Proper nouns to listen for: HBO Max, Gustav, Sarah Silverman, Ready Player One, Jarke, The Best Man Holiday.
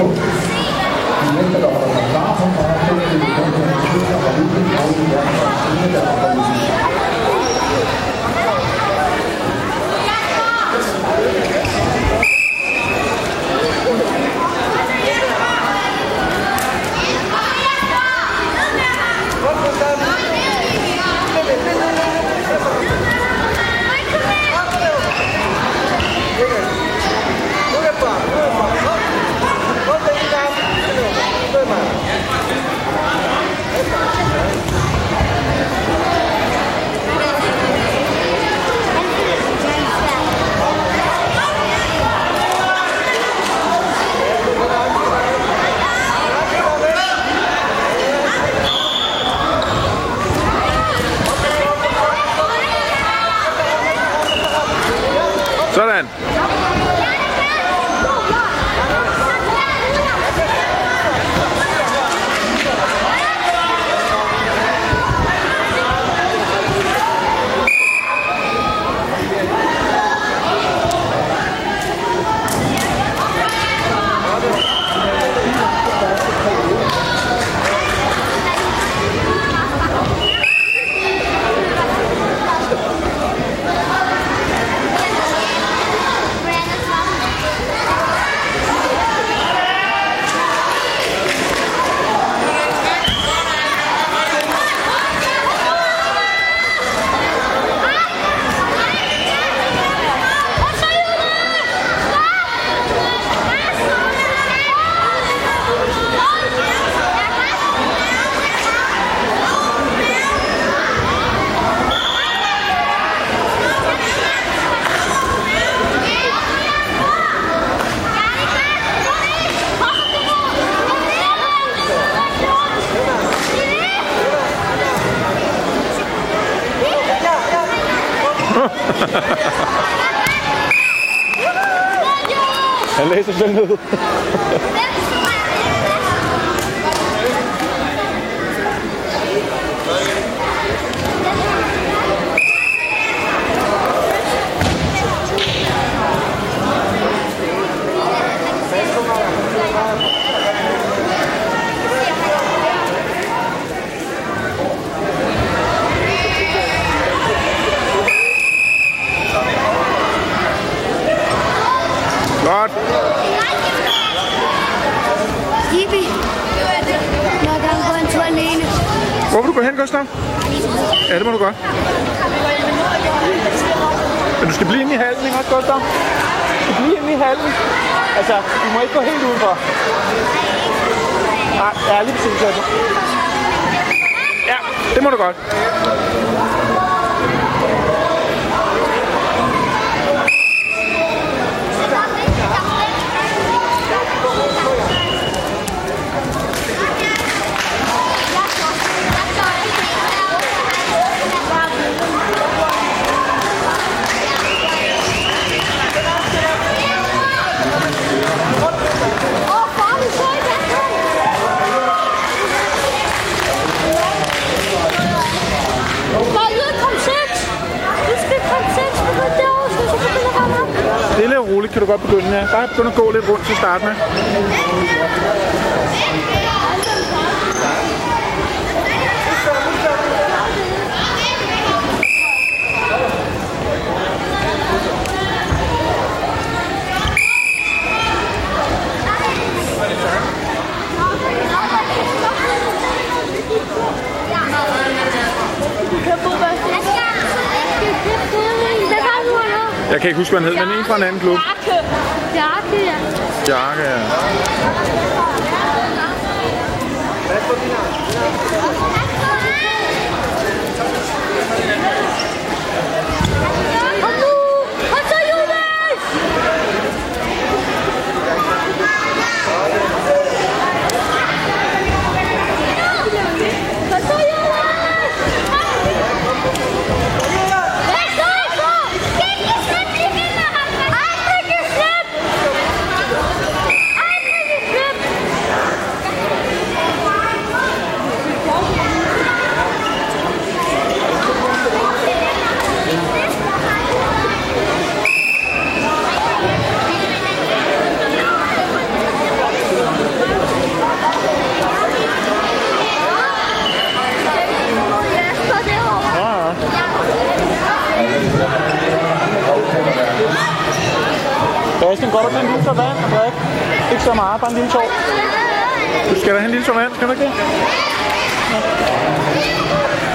2. Die Länder der Organisation verhandeln, die Konjunktur der Verlügen, die werden von Sinne der Organisation. Sådan. Han læser selv ned. Godt. Jippi, må jeg gerne gå en tur alene? Hvor vil du gå hen, Gustav? Ja, det må du godt. Men du skal blive inde i hallen, ikke også, Gustav? Du skal blive inde i hallen. Altså, du må ikke gå helt udenfor. Nej, ja, lige præcis. Ja, det må du godt. Roligt kan du godt begynde, ja. Bare begynde at gå lidt rundt til starten. Jeg kan ikke huske, hvad han hed, men en fra en anden klub. Jarke, ja. Jarke, ja. Kom nu! Kom så, Jonas! Kom så, Jonas! Bastian, går du med en lille tår vand og drik? Ikke så meget, bare en lille tår. Du skal da have en lille tår vand, skal du ikke det? Ja.